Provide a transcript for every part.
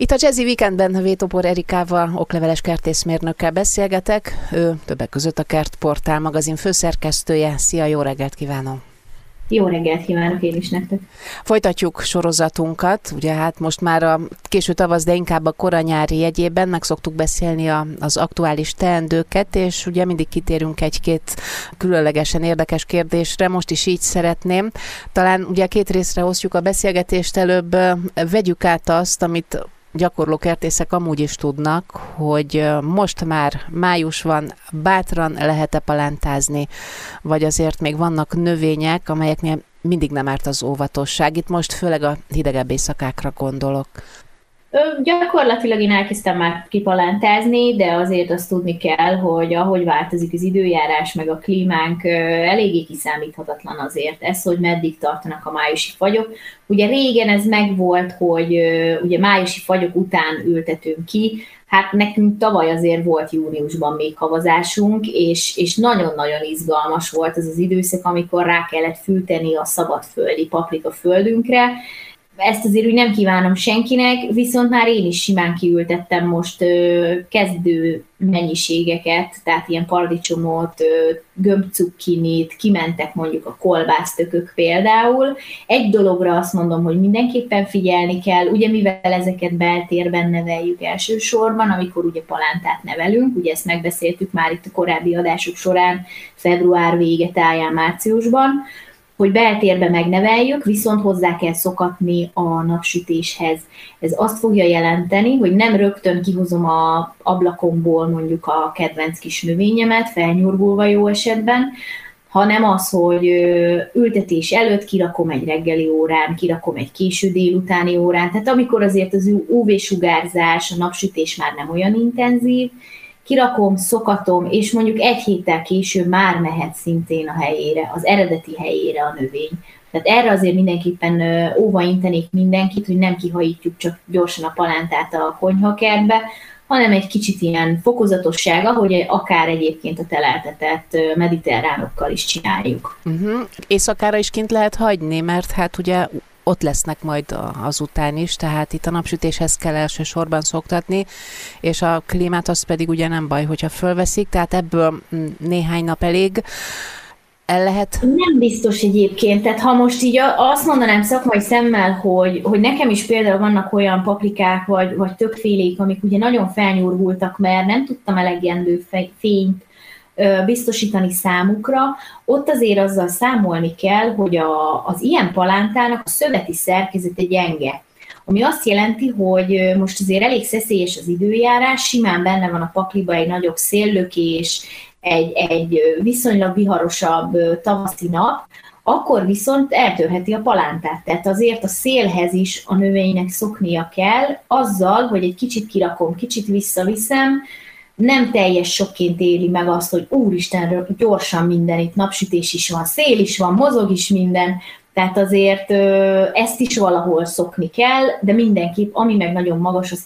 Itt a Jazzy Weekendben Vétek Pór Erikával, okleveles kertészmérnökkel beszélgetek. Ő többek között a Kertportál magazin főszerkesztője. Szia, jó reggelt kívánom! Jó reggelt kívánok én is nektek! Folytatjuk sorozatunkat, ugye hát most már a késő tavasz, de inkább a koranyári jegyében meg szoktuk beszélni az aktuális teendőket, és ugye mindig kitérünk egy-két különlegesen érdekes kérdésre, most is így szeretném. Talán ugye két részre osztjuk a beszélgetést, előbb vegyük át azt, amit gyakorló kertészek amúgy is tudnak, hogy most már május van, bátran lehet-e palántázni, vagy azért még vannak növények, amelyeknél mindig nem árt az óvatosság. Itt most főleg a hidegebb éjszakákra gondolok. Gyakorlatilag én elkezdtem már kipalántázni, de azért azt tudni kell, hogy ahogy változik az időjárás, meg a klímánk, eléggé kiszámíthatatlan azért ez, hogy meddig tartanak a májusi fagyok. Ugye régen ez megvolt, hogy ugye májusi fagyok után ültetünk ki. Hát nekünk tavaly azért volt júniusban még havazásunk, és nagyon-nagyon izgalmas volt az az időszak, amikor rá kellett fűteni a szabadföldi paprikaföldünkre. Ezt azért úgy nem kívánom senkinek, viszont már én is simán kiültettem most kezdő mennyiségeket, tehát ilyen paradicsomot, gömbcukkinit, kimentek mondjuk a kolbásztökök például. Egy dologra azt mondom, hogy mindenképpen figyelni kell, ugye mivel ezeket beltérben neveljük elsősorban, amikor ugye palántát nevelünk, ugye ezt megbeszéltük már itt a korábbi adások során, február vége táján, márciusban, hogy beltérbe megneveljük, viszont hozzá kell szokatni a napsütéshez. Ez azt fogja jelenteni, hogy nem rögtön kihozom az ablakomból mondjuk a kedvenc kis növényemet, felnyurgulva jó esetben, hanem az, hogy ültetés előtt kirakom egy reggeli órán, kirakom egy késő délutáni órán, tehát amikor azért az UV-sugárzás, a napsütés már nem olyan intenzív, kirakom, szokatom, és mondjuk egy héttel később már mehet szintén a helyére, az eredeti helyére a növény. Tehát erre azért mindenképpen óva intenék mindenkit, hogy nem kihajítjuk csak gyorsan a palántát a konyhakertbe, hanem egy kicsit ilyen fokozatosság, ahogy akár egyébként a teleltetett mediterránokkal is csináljuk. Éjszakára is kint lehet hagyni, mert hát ugye ott lesznek majd azután is, tehát itt a napsütéshez kell elsősorban szoktatni, és a klímát az pedig ugye nem baj, hogyha fölveszik, tehát ebből néhány nap elég. El lehet? Nem biztos egyébként, tehát ha most így azt mondanám szakmai szemmel, hogy nekem is például vannak olyan paprikák, vagy többfélék, amik ugye nagyon felnyúrgultak, mert nem tudtam elegendő fényt biztosítani számukra, ott azért azzal számolni kell, hogy az ilyen palántának a szöveti szerkezete gyenge. Ami azt jelenti, hogy most azért elég szeszélyes az időjárás, simán benne van a pakliba egy nagyobb széllökés, egy viszonylag viharosabb tavaszi nap, akkor viszont eltörheti a palántát. Tehát azért a szélhez is a növénynek szoknia kell, azzal, hogy egy kicsit kirakom, kicsit visszaviszem, nem teljes sokként éli meg azt, hogy úristen, gyorsan minden, itt napsütés is van, szél is van, mozog is minden, tehát azért ezt is valahol szokni kell, de mindenképp, ami meg nagyon magas, az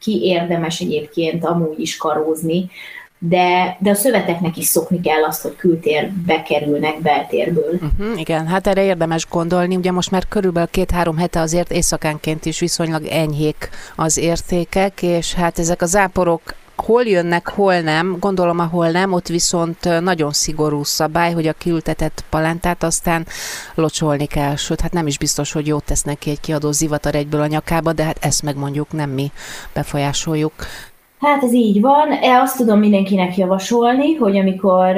ki érdemes egyébként amúgy is karózni, de a szöveteknek is szokni kell azt, hogy kültérbe kerülnek beltérből. Igen, hát erre érdemes gondolni, ugye most már körülbelül 2-3 hete azért éjszakánként is viszonylag enyhék az értékek, és hát ezek a záporok hol jönnek, hol nem, gondolom, ahol nem, ott viszont nagyon szigorú szabály, hogy a kiültetett palántát aztán locsolni kell, sőt, hát nem is biztos, hogy jót tesz neki egy kiadó zivatar egyből a nyakába, de hát ezt meg mondjuk nem mi befolyásoljuk. Hát ez így van, azt tudom mindenkinek javasolni, hogy amikor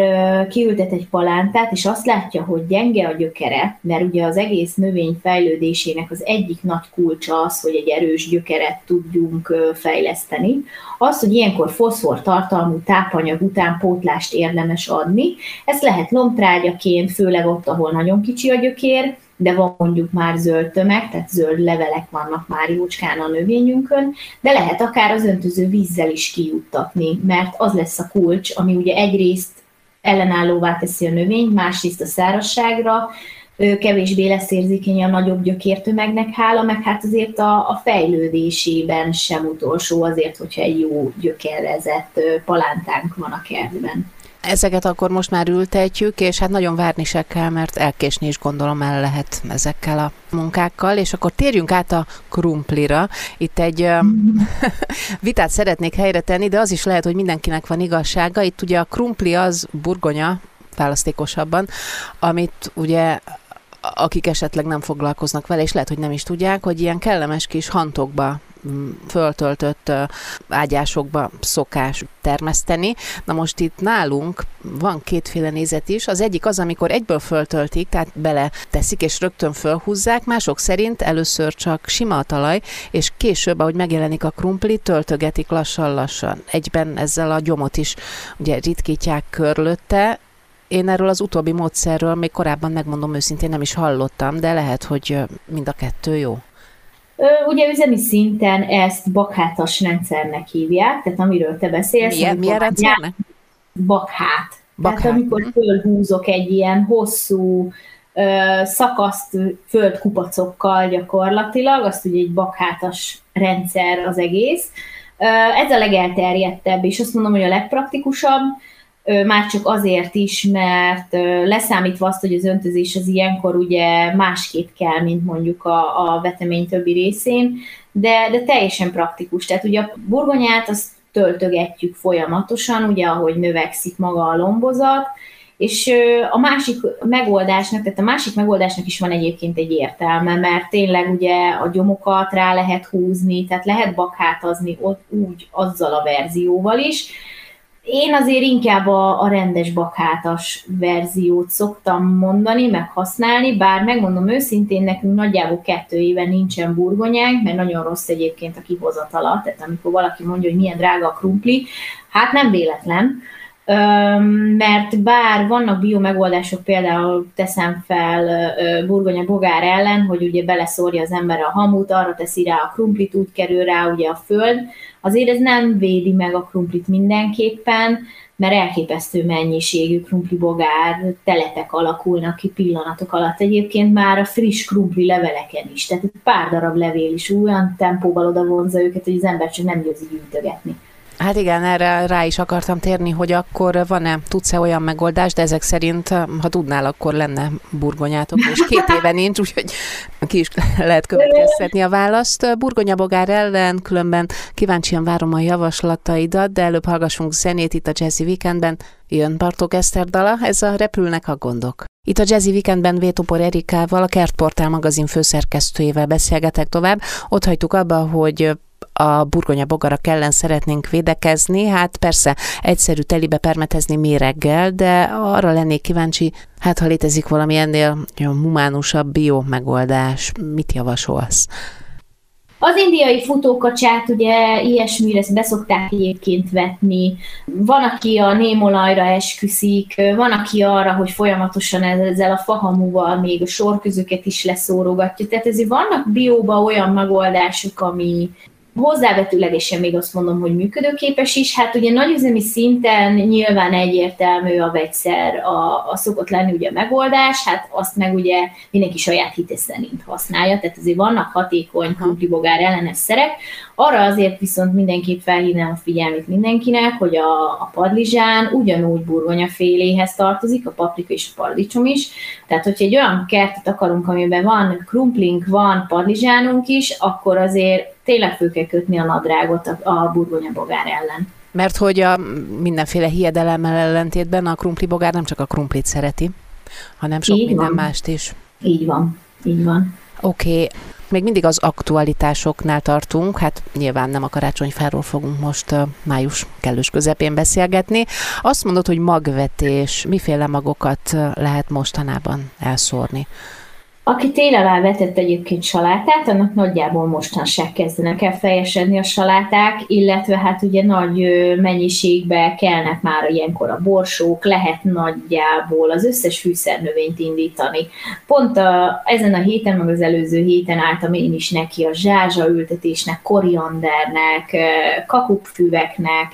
kiültet egy palántát, és azt látja, hogy gyenge a gyökere, mert ugye az egész növény fejlődésének az egyik nagy kulcsa az, hogy egy erős gyökeret tudjunk fejleszteni, az, hogy ilyenkor foszfortartalmú tápanyag utánpótlást érdemes adni, ezt lehet lombtrágyaként, főleg ott, ahol nagyon kicsi a gyökér, de van mondjuk már zöld tömeg, tehát zöld levelek vannak már jócskán a növényünkön, de lehet akár az öntöző vízzel is kijuttatni, mert az lesz a kulcs, ami ugye egyrészt ellenállóvá teszi a növényt, másrészt a szárazságra, kevésbé lesz érzékeny a nagyobb gyökértömegnek hála, meg hát azért a fejlődésében sem utolsó azért, hogyha egy jó gyökerezett palántánk van a kertben. Ezeket akkor most már ültetjük, és hát nagyon várni se kell, mert elkésni is gondolom el lehet ezekkel a munkákkal, és akkor térjünk át a krumplira. Itt egy vitát szeretnék helyre tenni, de az is lehet, hogy mindenkinek van igazsága. Itt ugye a krumpli az burgonya, választékosabban, amit ugye akik esetleg nem foglalkoznak vele, és lehet, hogy nem is tudják, hogy ilyen kellemes kis hantokba föltöltött ágyásokba szokás termeszteni. Na most itt nálunk van kétféle nézet is. Az egyik az, amikor egyből föltöltik, tehát bele teszik és rögtön fölhúzzák. Mások szerint először csak sima a talaj, és később, ahogy megjelenik a krumpli, töltögetik lassan-lassan. Egyben ezzel a gyomot is ugye ritkítják körülötte. Én erről az utóbbi módszerről még korábban, megmondom őszintén, nem is hallottam, de lehet, hogy mind a kettő jó. Ugye üzemi szinten ezt bakhátas rendszernek hívják, tehát amiről te beszélsz. Milyen rendszernek? Bakhát. Tehát amikor fölhúzok egy ilyen hosszú szakaszt földkupacokkal gyakorlatilag, azt ugye egy bakhátas rendszer az egész. Ez a legelterjedtebb, és azt mondom, hogy a legpraktikusabb, már csak azért is, mert leszámítva azt, hogy az öntözés az ilyenkor ugye másképp kell, mint mondjuk a vetemény többi részén, de teljesen praktikus. Tehát ugye a burgonyát azt töltögetjük folyamatosan, ugye ahogy növekszik maga a lombozat, és a másik megoldásnak is van egyébként egy értelme, mert tényleg ugye a gyomokat rá lehet húzni, tehát lehet bakhátazni ott úgy azzal a verzióval is. Én azért inkább a rendes bakhátas verziót szoktam mondani, meg használni, bár megmondom őszintén, nekünk nagyjából 2 éve nincsen burgonyánk, mert nagyon rossz egyébként a kihozatala, tehát amikor valaki mondja, hogy milyen drága a krumpli, hát nem véletlen, mert bár vannak biomegoldások, például teszem fel burgonya bogár ellen, hogy ugye beleszórja az ember a hamut, arra teszi rá a krumplit, úgy kerül rá ugye a föld, azért ez nem védi meg a krumplit mindenképpen, mert elképesztő mennyiségű krumplibogár telepek alakulnak ki pillanatok alatt. Egyébként már a friss krumpli leveleken is, tehát egy pár darab levél is olyan tempóval oda vonza őket, hogy az ember csak nem győzi gyűjtögetni. Hát igen, erre rá is akartam térni, hogy akkor van-e, tudsz-e olyan megoldást, de ezek szerint, ha tudnál, akkor lenne burgonyátok, és 2 éve nincs, úgyhogy ki is lehet következtetni a választ. Burgonyabogár ellen, különben kíváncsian várom a javaslataidat, de előbb hallgassunk zenét itt a Jazzy Weekendben. Jön Bartók Eszter dala, ez a Repülnek a gondok. Itt a Jazzy Weekendben Vétek Pór Erikával, a Kertportál magazin főszerkesztőjével beszélgetek tovább. Ott hagytuk abba, hogy a burgonya bogarak ellen szeretnénk védekezni, hát persze egyszerű telibe permetezni méreggel, de arra lennék kíváncsi, hát ha létezik valami ennél humánusabb bio megoldás, mit javasolsz? Az indiai futókacsát ugye ilyesmire beszokták egyébként vetni. Van, aki a némolajra esküszik, van, aki arra, hogy folyamatosan ezzel a fahamúval még a sorközöket is leszórogatja. Tehát ezért vannak bióba olyan megoldások, ami hozzávetőlegesen még azt mondom, hogy működőképes is. Hát ugye nagyüzemi szinten nyilván egyértelmű a vegyszer, a szokott lenni ugye a megoldás, hát azt meg ugye mindenki saját hite szerint használja, tehát azért vannak hatékony krumplibogár ellenes szerek. Arra azért viszont mindenképp felhívnám a figyelmét mindenkinek, hogy a padlizsán ugyanúgy burgonyaféléhez tartozik, a paprika és a paradicsom is. Tehát hogyha egy olyan kertet akarunk, amiben van krumplink, van padlizsánunk is, akkor azért tényleg föl kell kötni a nadrágot a burgonyabogár ellen. Mert hogy a mindenféle hiedelemmel ellentétben a krumplibogár nem csak a krumplit szereti, hanem sok minden mást is. Így van, így van. Oké. Még mindig az aktualitásoknál tartunk, hát nyilván nem a karácsonyfáról fogunk most május kellős közepén beszélgetni. Azt mondod, hogy magvetés, miféle magokat lehet mostanában elszórni? Aki télen elvetett egyébként salátát, annak nagyjából mostanság kezdenek el fejesedni a saláták, illetve hát ugye nagy mennyiségbe kelnek már ilyenkor a borsók, lehet nagyjából az összes fűszernövényt indítani. Pont ezen a héten, meg az előző héten álltam én is neki a zsázsa ültetésnek, koriandernek, kakukfüveknek.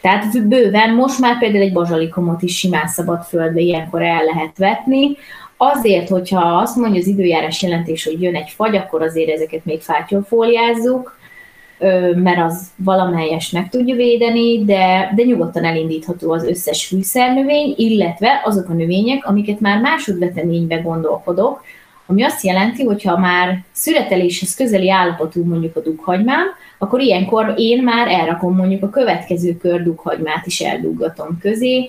Tehát bőven most már például egy bazsalikomot is simán szabad földbe ilyenkor el lehet vetni. Azért, hogyha azt mondja az időjárás jelentés, hogy jön egy fagy, akkor azért ezeket még fátyolfóliázzuk. mert az valamelyest meg tudja védeni, de nyugodtan elindítható az összes fűszernövény, illetve azok a növények, amiket már másodveteménybe gondolkodok, ami azt jelenti, hogy ha már szüreteléshez közeli állapotú mondjuk a dukhagymám, akkor ilyenkor én már elrakom mondjuk a következő kör dukhagymát is elduggatom közé.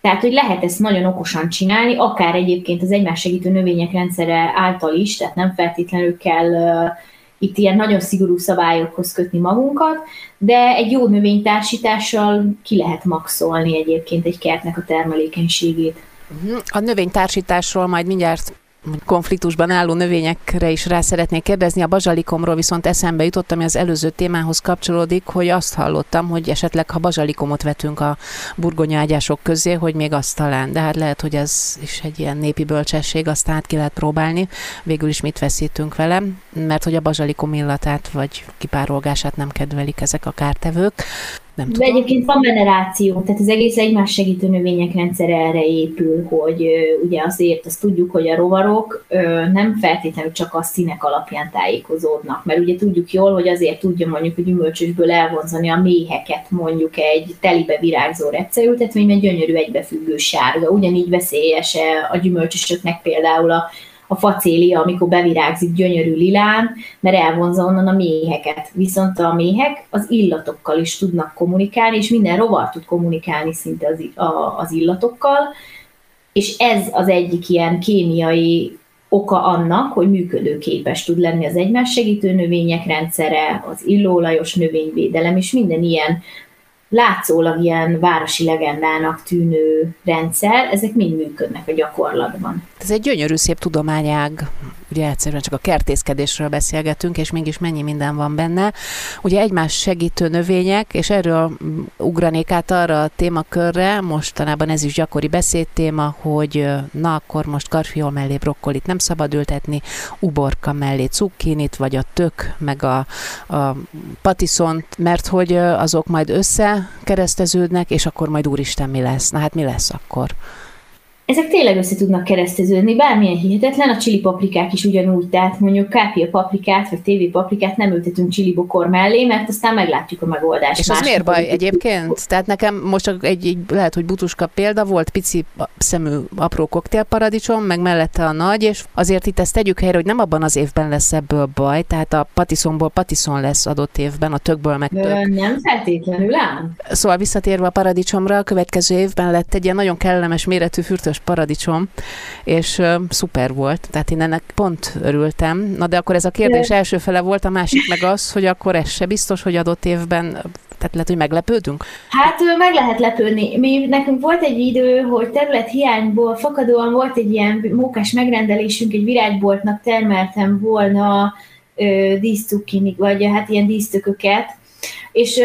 Tehát, hogy lehet ezt nagyon okosan csinálni, akár egyébként az egymás segítő növények rendszere által is, tehát nem feltétlenül kell itt ilyen nagyon szigorú szabályokhoz kötni magunkat, de egy jó növénytársítással ki lehet maxolni egyébként egy kertnek a termelékenységét. A növénytársításról majd mindjárt konfliktusban álló növényekre is rá szeretnék kérdezni. A bazsalikomról viszont eszembe jutott, ami az előző témához kapcsolódik, hogy azt hallottam, hogy esetleg, ha bazsalikomot vetünk a burgonyaágyások közé, hogy még azt talán. De hát lehet, hogy ez is egy ilyen népi bölcsesség, azt át ki lehet próbálni. Végül is mit veszítünk vele, mert hogy a bazsalikom illatát vagy kipárolgását nem kedvelik ezek a kártevők. De egyébként van veneráció, tehát az egész egymás segítő növények rendszere erre épül, hogy ugye azért azt tudjuk, hogy a rovarok nem feltétlenül csak a színek alapján tájékozódnak, mert ugye tudjuk jól, hogy azért tudja mondjuk, hogy gyümölcsösből elvonzani a méheket mondjuk egy telibe virágzó recceültetvényben gyönyörű egybefüggő sárga, ugyanígy veszélyes a gyümölcsösöknek például a facélia, amikor bevirágzik gyönyörű lilán, mert elvonza onnan a méheket. Viszont a méhek az illatokkal is tudnak kommunikálni, és minden rovar tud kommunikálni szinte az illatokkal, és ez az egyik ilyen kémiai oka annak, hogy működőképes tud lenni az egymás segítő növények rendszere, az illóolajos növényvédelem, és minden ilyen látszólag ilyen városi legendának tűnő rendszer, ezek mind működnek a gyakorlatban. Ez egy gyönyörű szép tudományág, ugye egyszerűen csak a kertészkedésről beszélgetünk, és mégis mennyi minden van benne. Ugye egymás segítő növények, és erről ugranék át arra a témakörre, mostanában ez is gyakori beszédtéma, hogy na akkor most karfiol mellé brokkolit nem szabad ültetni, uborka mellé cukkinit, vagy a tök, meg a patiszont, mert hogy azok majd összekereszteződnek, és akkor majd úristen mi lesz? Na hát mi lesz akkor? Ezek tényleg össze tudnak kereszteződni, bármilyen hihetetlen, a csili paprikák is ugyanúgy, tehát mondjuk kápia paprikát, vagy tévé paprikát nem ültetünk csili bokor mellé, mert aztán meglátjuk a megoldást. És ez miért baj egyébként? Tehát nekem most csak egy lehet, hogy butuska példa volt, pici szemű apró koktélparadicsom, meg mellette a nagy, és azért itt ezt tegyük helyre, hogy nem abban az évben lesz ebből baj, tehát a patiszonból patiszon lesz adott évben, a tökből meg tök. Nem feltétlenül ám. Szóval visszatérve a paradicsomra, a következő évben lett egy ilyen nagyon kellemes méretű fürtös paradicsom, és szuper volt, tehát én ennek pont örültem. Na de akkor ez a kérdés első fele volt, a másik meg az, hogy akkor ez se biztos, hogy adott évben, tehát lehet, hogy meglepődünk? Hát meg lehet lepődni. Nekünk volt egy idő, hogy területhiányból fakadóan volt egy ilyen mókás megrendelésünk, egy virágboltnak termeltem volna díszcukinit, vagy hát ilyen dísztököket, és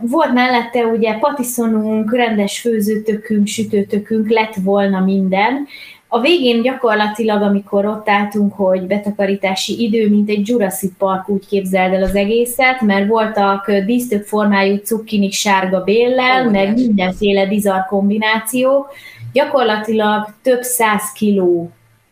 volt mellette ugye patiszonunk, rendes főzőtökünk, sütőtökünk, lett volna minden. A végén gyakorlatilag, amikor ott álltunk, hogy betakarítási idő, mint egy Jurassic Park, úgy képzeld el az egészet, mert voltak dísztök formájú cukkinik sárga béllel, meg mindenféle bizarr kombinációk. Gyakorlatilag több 100 kiló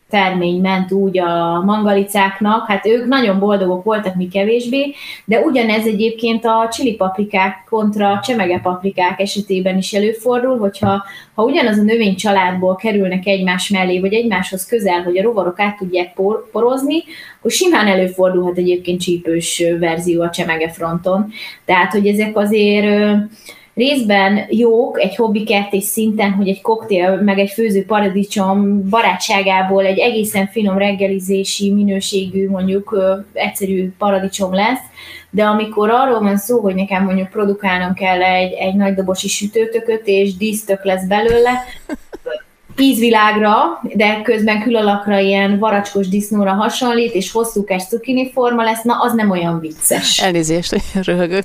termény ment úgy a mangalicáknak, hát ők nagyon boldogok voltak, mi kevésbé, de ugyanez egyébként a csilipaprikák kontra csemegepaprikák esetében is előfordul, hogyha ugyanaz a növénycsaládból kerülnek egymás mellé, vagy egymáshoz közel, hogy a rovarok át tudják porozni, akkor simán előfordulhat egyébként csípős verzió a csemegefronton. Tehát, hogy ezek azért részben jók egy hobbikertés szinten, hogy egy koktél meg egy főző paradicsom barátságából egy egészen finom reggelizési minőségű, mondjuk egyszerű paradicsom lesz, de amikor arról van szó, hogy nekem mondjuk produkálnom kell egy nagy dobosi sütőtököt, és dísztök lesz belőle, ízvilágra, de közben külalakra ilyen varacskos disznóra hasonlít, és hosszúkás cukini forma lesz, na az nem olyan vicces. Elnézést, röhögök.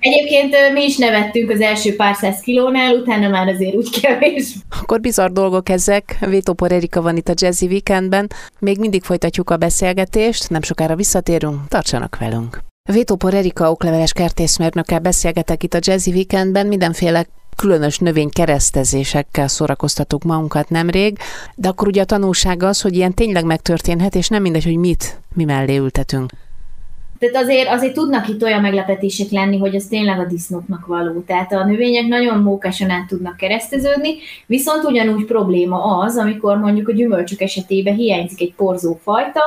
Egyébként mi is nevettünk az első pár 100 kilónál, utána már azért úgy kevés. Akkor bizarr dolgok ezek. Vétek Pór Erika van itt a Jazzy Weekendben. Még mindig folytatjuk a beszélgetést, nem sokára visszatérünk, tartsanak velünk. Vétek Pór Erika okleveles kertészmérnökkel beszélgetek itt a Jazzy Weekendben, mindenféle különös növénykeresztezésekkel szórakoztatuk magunkat nemrég, de akkor ugye a tanulság az, hogy ilyen tényleg megtörténhet, és nem mindegy, hogy mi mellé ültetünk. Tehát azért tudnak itt olyan meglepetések lenni, hogy az tényleg a disznóknak való. Tehát a növények nagyon mókásan át tudnak kereszteződni, viszont ugyanúgy probléma az, amikor mondjuk a gyümölcsök esetében hiányzik egy porzó fajta,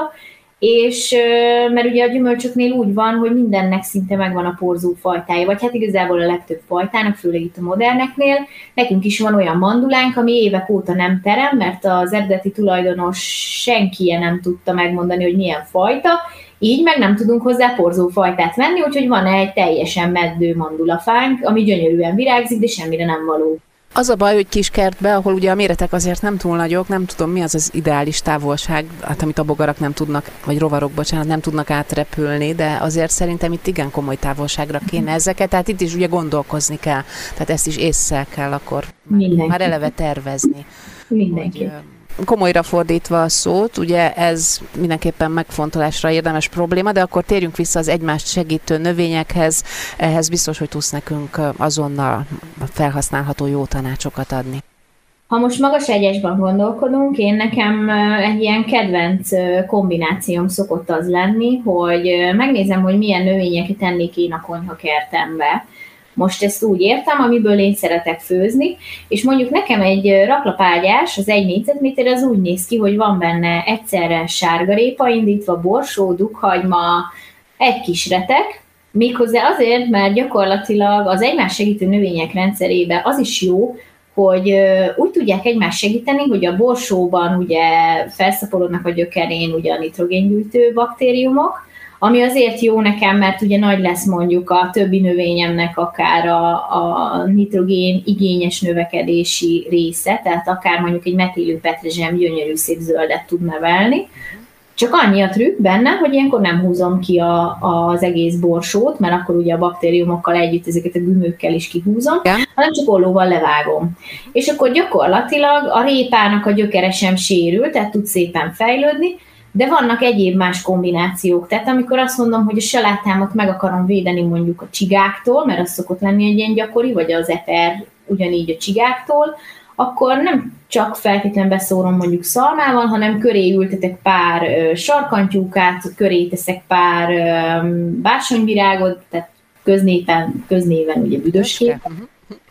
és mert ugye a gyümölcsöknél úgy van, hogy mindennek szinte megvan a porzó fajtája, vagy hát igazából a legtöbb fajtának, főleg itt a moderneknél. Nekünk is van olyan mandulánk, ami évek óta nem terem, mert az eredeti tulajdonos senki nem tudta megmondani, hogy milyen fajta, így meg nem tudunk hozzá porzó fajtát venni, úgyhogy van egy teljesen meddő mandulafánk, ami gyönyörűen virágzik, de semmire nem való. Az a baj, hogy kiskertbe, ahol ugye a méretek azért nem túl nagyok, nem tudom, mi az az ideális távolság, hát amit a bogarak nem tudnak, vagy rovarok, bocsánat, nem tudnak átrepülni, de azért szerintem itt igen komoly távolságra kéne ezeket, tehát itt is ugye gondolkozni kell, tehát ezt is ésszel kell akkor már eleve tervezni. Mindenki. Komolyra fordítva a szót, ugye ez mindenképpen megfontolásra érdemes probléma, de akkor térjünk vissza az egymást segítő növényekhez, ehhez biztos, hogy tudsz nekünk azonnal felhasználható jó tanácsokat adni. Ha most magas egyesben gondolkodunk, nekem egy ilyen kedvenc kombinációm szokott az lenni, hogy megnézem, hogy milyen növényeket ennék én a konyhakertembe. Most ezt úgy értem, amiből én szeretek főzni, és mondjuk nekem egy raklapágyás, az 1 négyzetméter, az úgy néz ki, hogy van benne egyszerre sárgarépa indítva, borsó, dukhagyma, egy kis retek, méghozzá azért, mert gyakorlatilag az egymás segítő növények rendszerében az is jó, hogy úgy tudják egymást segíteni, hogy a borsóban ugye felszaporodnak a gyökerén ugye a nitrogéngyűjtő baktériumok, ami azért jó nekem, mert ugye nagy lesz mondjuk a többi növényemnek akár a nitrogén igényes növekedési része, tehát akár mondjuk egy metélő petrezselyem gyönyörű szép zöldet tud nevelni. Csak annyi a trükk benne, hogy ilyenkor nem húzom ki az egész borsót, mert akkor ugye a baktériumokkal együtt ezeket a gümőkkel is kihúzom, hanem csak ollóval levágom. És akkor gyakorlatilag a répának a gyökere sem sérül, tehát tud szépen fejlődni, de vannak egyéb más kombinációk, tehát amikor azt mondom, hogy a salátámat meg akarom védeni mondjuk a csigáktól, mert az szokott lenni egy ilyen gyakori, vagy az eper ugyanígy a csigáktól, akkor nem csak feltétlenül beszórom mondjuk szalmával, hanem köré ültetek pár sarkantyúkát, köré teszek pár bársonyvirágot, tehát köznéven ugye büdöskét.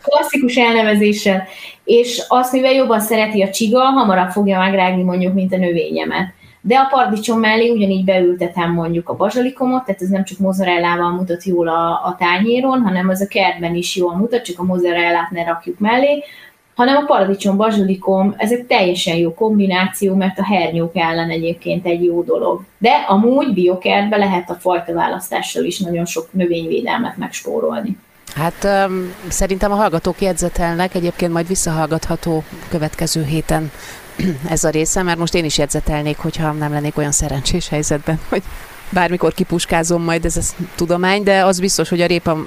Klasszikus elnevezéssel, és azt, mivel jobban szereti a csiga, hamarabb fogja megrágni mondjuk, mint a növényemet. De a paradicsom mellé ugyanígy beültetem mondjuk a bazsalikomot, tehát ez nem csak mozarellával mutat jól a tányéron, hanem az a kertben is jól mutat, csak a mozarellát ne rakjuk mellé, hanem a paradicsom, bazsalikom, ezek teljesen jó kombináció, mert a hernyók ellen egyébként egy jó dolog. De amúgy biokertbe lehet a fajta választással is nagyon sok növényvédelmet megspórolni. Hát szerintem a hallgatók jegyzetelnek, egyébként majd visszahallgatható következő héten ez a része, mert most én is jegyzetelnék, hogyha nem lennék olyan szerencsés helyzetben, hogy bármikor kipuskázom majd, ez tudomány, de az biztos, hogy a répa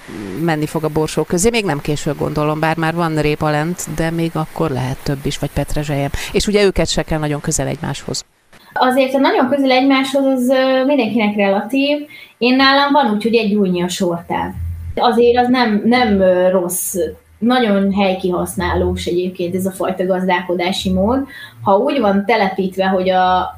menni fog a borsó közé, még nem késő gondolom, bár már van répa lent, de még akkor lehet több is, vagy petrezselyem. És ugye őket se kell nagyon közel egymáshoz. Azért, ha nagyon közel egymáshoz, az mindenkinek relatív. Én nálam van úgy, hogy egy újnyi a sortáv. Azért az nem rossz. Nagyon helykihasználós egyébként ez a fajta gazdálkodási mód. Ha úgy van telepítve,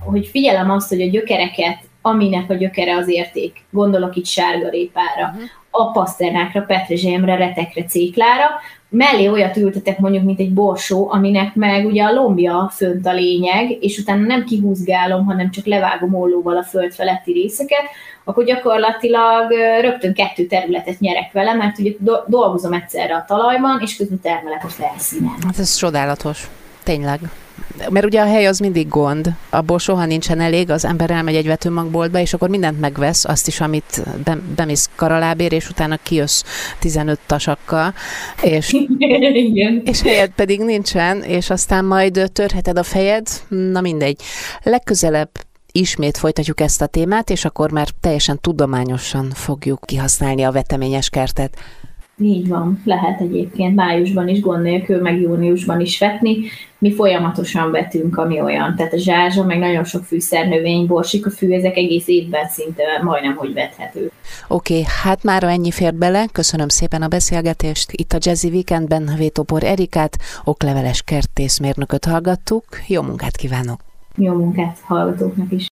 hogy figyelem azt, hogy a gyökereket, aminek a gyökere az érték, gondolok itt sárgarépára, a paszternákra, petrezselyemre, retekre, céklára, mellé olyat ültetek mondjuk, mint egy borsó, aminek meg ugye a lombja fönt a lényeg, és utána nem kihúzgálom, hanem csak levágom ollóval a föld feletti részeket, akkor gyakorlatilag rögtön 2 területet nyerek vele, mert ugye dolgozom egyszerre a talajban, és közben termelek a felszínen. Hát ez csodálatos, tényleg. Mert ugye a hely az mindig gond, abból soha nincsen elég, az ember elmegy egy vetőmagboltba, és akkor mindent megvesz, azt is, amit bemész karalábér, és utána kijössz 15 tasakkal, és helyed pedig nincsen, és aztán majd törheted a fejed, na mindegy. Legközelebb ismét folytatjuk ezt a témát, és akkor már teljesen tudományosan fogjuk kihasználni a veteményes kertet. Így van, lehet egyébként májusban is gond nélkül, meg júniusban is vetni. Mi folyamatosan vetünk, ami olyan. Tehát a zsázsa, meg nagyon sok fűszernövény, borsikafű, ezek egész évben szinte majdnem, hogy vethető. Oké, hát mára ennyi fér bele. Köszönöm szépen a beszélgetést. Itt a Jazzy Weekendben Vétek Pór Erikát, okleveles kertészmérnököt hallgattuk. Jó munkát kívánok! Jó munkát hallgatóknak is!